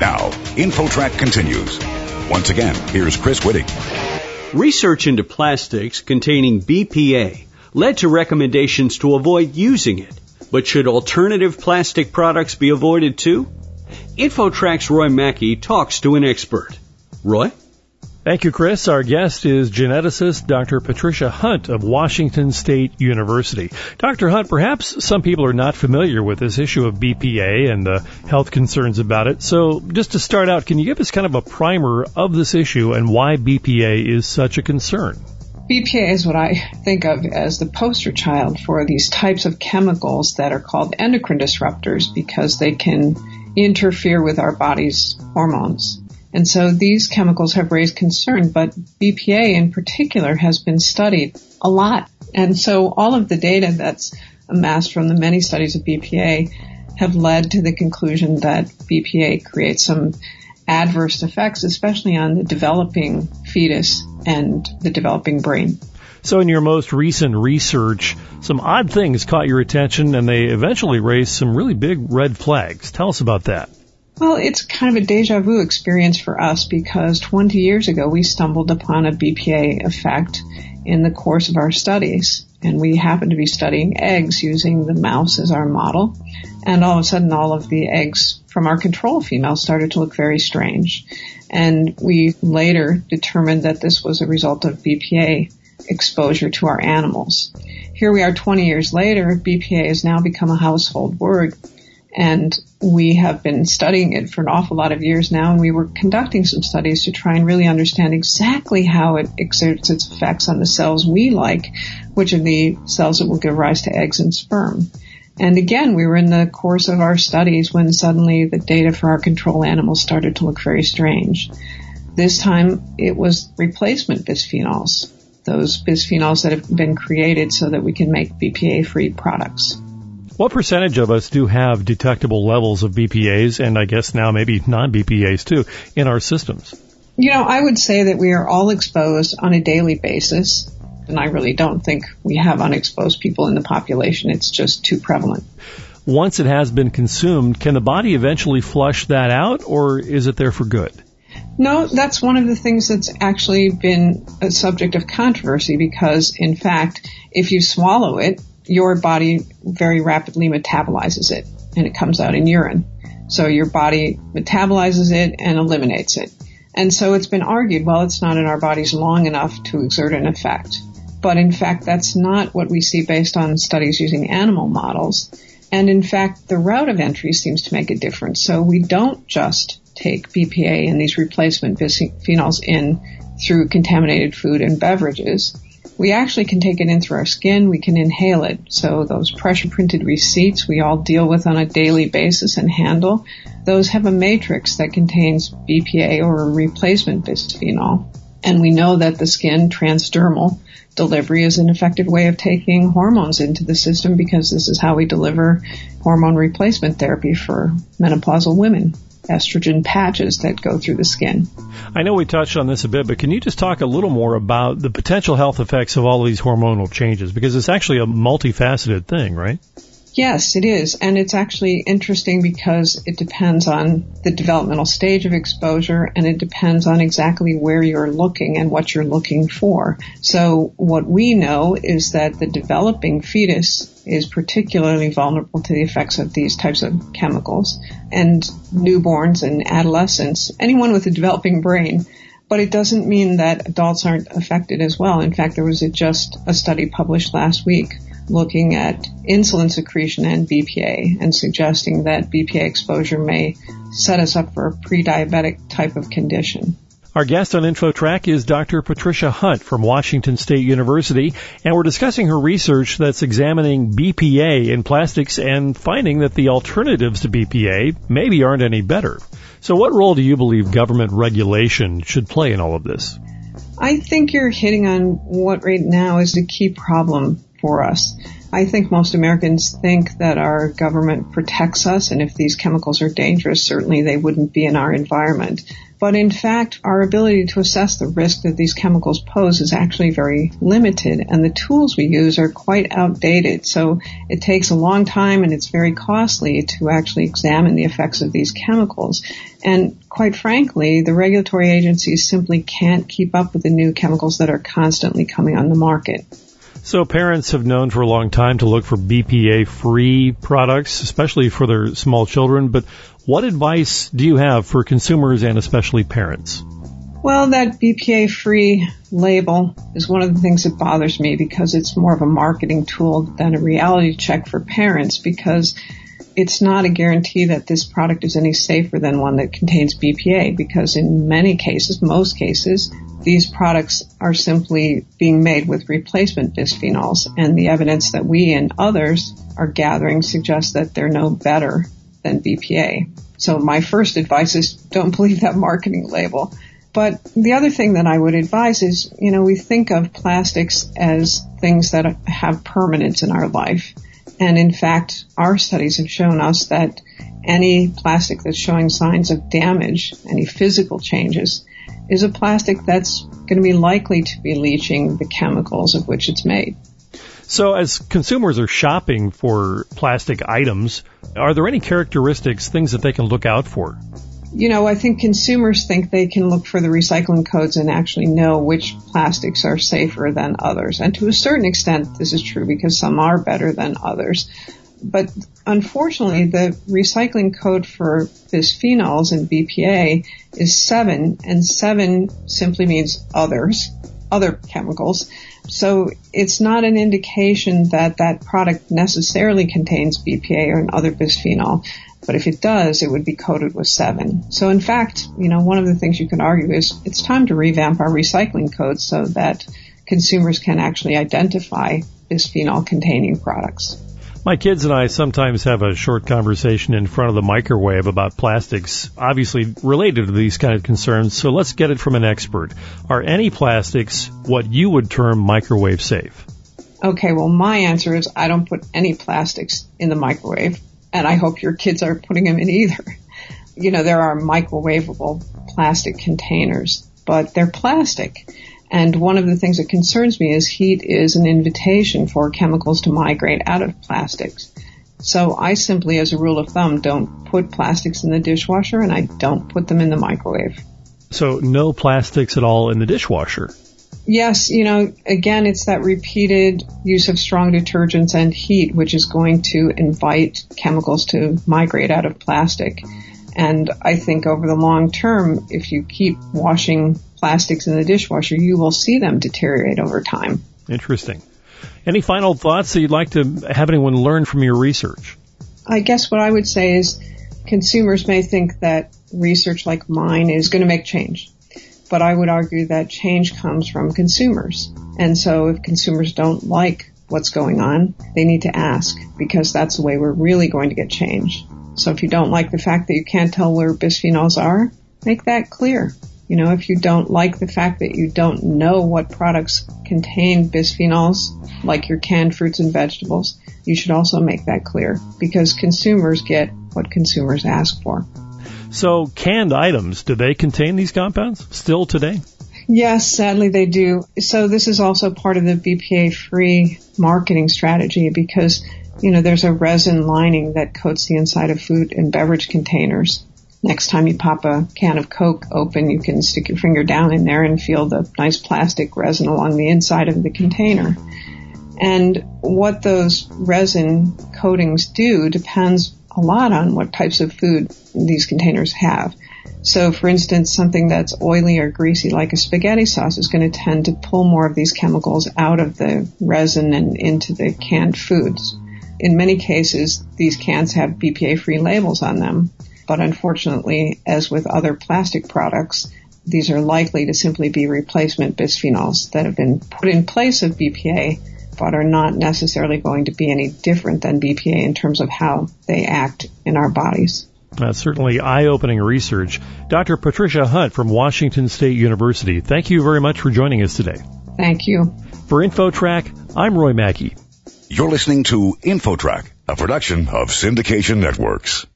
Now, InfoTrack continues. Once again, here's Chris Whitting. Research into plastics containing BPA led to recommendations to avoid using it. But should alternative plastic products be avoided too? InfoTrack's Roy Mackey talks to an expert. Roy? Thank you, Chris. Our guest is geneticist Dr. Patricia Hunt of Washington State University. Dr. Hunt, perhaps some people are not familiar with this issue of BPA and the health concerns about it. So just to start out, can you give us kind of a primer of this issue and why BPA is such a concern? BPA is what I think of as the poster child for these types of chemicals that are called endocrine disruptors because they can interfere with our body's hormones. And so these chemicals have raised concern, but BPA in particular has been studied a lot. And so all of the data that's amassed from the many studies of BPA have led to the conclusion that BPA creates some adverse effects, especially on the developing fetus and the developing brain. So in your most recent research, some odd things caught your attention, and they eventually raised some really big red flags. Tell us about that. Well, it's kind of a deja vu experience for us because 20 years ago, we stumbled upon a BPA effect in the course of our studies. And we happened to be studying eggs using the mouse as our model. And all of a sudden, all of the eggs from our control females started to look very strange. And we later determined that this was a result of BPA exposure to our animals. Here we are 20 years later. BPA has now become a household word. And we have been studying it for an awful lot of years now, and we were conducting some studies to try and really understand exactly how it exerts its effects on the cells we like, which are the cells that will give rise to eggs and sperm. And again, we were in the course of our studies when suddenly the data for our control animals started to look very strange. This time, it was replacement bisphenols, those bisphenols that have been created so that we can make BPA-free products. What percentage of us do have detectable levels of BPAs, and I guess now maybe non-BPAs too, in our systems? You know, I would say that we are all exposed on a daily basis, and I really don't think we have unexposed people in the population. It's just too prevalent. Once it has been consumed, can the body eventually flush that out, or is it there for good? No, that's one of the things that's actually been a subject of controversy because, in fact, if you swallow it, your body very rapidly metabolizes it, and it comes out in urine. So your body metabolizes it and eliminates it. And so it's been argued, well, it's not in our bodies long enough to exert an effect. But in fact, that's not what we see based on studies using animal models. And in fact, the route of entry seems to make a difference. So we don't just take BPA and these replacement bisphenols in through contaminated food and beverages. We actually can take it in through our skin. We can inhale it. So those pressure-printed receipts we all deal with on a daily basis and handle, those have a matrix that contains BPA or a replacement bisphenol. And we know that the skin transdermal delivery is an effective way of taking hormones into the system because this is how we deliver hormone replacement therapy for menopausal women. Estrogen patches that go through the skin. I know we touched on this a bit, but can you just talk a little more about the potential health effects of all of these hormonal changes? Because it's actually a multifaceted thing, right? Yes, it is. And it's actually interesting because it depends on the developmental stage of exposure, and it depends on exactly where you're looking and what you're looking for. So what we know is that the developing fetus is particularly vulnerable to the effects of these types of chemicals, and newborns and adolescents, anyone with a developing brain. But it doesn't mean that adults aren't affected as well. In fact, there was just a study published last week looking at insulin secretion and BPA and suggesting that BPA exposure may set us up for a pre-diabetic type of condition. Our guest on InfoTrack is Dr. Patricia Hunt from Washington State University, and we're discussing her research that's examining BPA in plastics and finding that the alternatives to BPA maybe aren't any better. So what role do you believe government regulation should play in all of this? I think you're hitting on what right now is the key problem for us. I think most Americans think that our government protects us, and if these chemicals are dangerous, certainly they wouldn't be in our environment. But in fact, our ability to assess the risk that these chemicals pose is actually very limited, and the tools we use are quite outdated. So it takes a long time, and it's very costly to actually examine the effects of these chemicals. And quite frankly, the regulatory agencies simply can't keep up with the new chemicals that are constantly coming on the market. So parents have known for a long time to look for BPA-free products, especially for their small children. But what advice do you have for consumers and especially parents? Well, that BPA-free label is one of the things that bothers me because it's more of a marketing tool than a reality check for parents, because it's not a guarantee that this product is any safer than one that contains BPA, because in many cases, most cases, these products are simply being made with replacement bisphenols, and the evidence that we and others are gathering suggests that they're no better than BPA. So my first advice is don't believe that marketing label. But the other thing that I would advise is, you know, we think of plastics as things that have permanence in our life. And in fact, our studies have shown us that any plastic that's showing signs of damage, any physical changes, is a plastic that's going to be likely to be leaching the chemicals of which it's made. So as consumers are shopping for plastic items, are there any characteristics, things that they can look out for? You know, I think consumers think they can look for the recycling codes and actually know which plastics are safer than others. And to a certain extent, this is true because some are better than others. But unfortunately, the recycling code for bisphenols and BPA is 7, and 7 simply means others, other chemicals. So it's not an indication that that product necessarily contains BPA or another bisphenol. But if it does, it would be coded with 7. So in fact, you know, one of the things you can argue is it's time to revamp our recycling codes so that consumers can actually identify bisphenol-containing products. My kids and I sometimes have a short conversation in front of the microwave about plastics, obviously related to these kind of concerns, so let's get it from an expert. Are any plastics what you would term microwave safe? Okay, well, my answer is I don't put any plastics in the microwave, and I hope your kids aren't putting them in either. You know, there are microwavable plastic containers, but they're plastic. And one of the things that concerns me is heat is an invitation for chemicals to migrate out of plastics. So I simply, as a rule of thumb, don't put plastics in the dishwasher, and I don't put them in the microwave. So no plastics at all in the dishwasher? Yes, you know, again, it's that repeated use of strong detergents and heat, which is going to invite chemicals to migrate out of plastic. And I think over the long term, if you keep washing plastics in the dishwasher, you will see them deteriorate over time. Interesting. Any final thoughts that you'd like to have anyone learn from your research? I guess what I would say is consumers may think that research like mine is going to make change, but I would argue that change comes from consumers. And so if consumers don't like what's going on, they need to ask, because that's the way we're really going to get change. So if you don't like the fact that you can't tell where bisphenols are, make that clear. You know, if you don't like the fact that you don't know what products contain bisphenols, like your canned fruits and vegetables, you should also make that clear, because consumers get what consumers ask for. So canned items, do they contain these compounds still today? Yes, sadly they do. So this is also part of the BPA-free marketing strategy, because, you know, there's a resin lining that coats the inside of food and beverage containers. Next time you pop a can of Coke open, you can stick your finger down in there and feel the nice plastic resin along the inside of the container. And what those resin coatings do depends a lot on what types of food these containers have. So, for instance, something that's oily or greasy like a spaghetti sauce is going to tend to pull more of these chemicals out of the resin and into the canned foods. In many cases, these cans have BPA-free labels on them. But unfortunately, as with other plastic products, these are likely to simply be replacement bisphenols that have been put in place of BPA, but are not necessarily going to be any different than BPA in terms of how they act in our bodies. That's certainly eye-opening research. Dr. Patricia Hunt from Washington State University, thank you very much for joining us today. Thank you. For InfoTrack, I'm Roy Mackey. You're listening to InfoTrack, a production of Syndication Networks.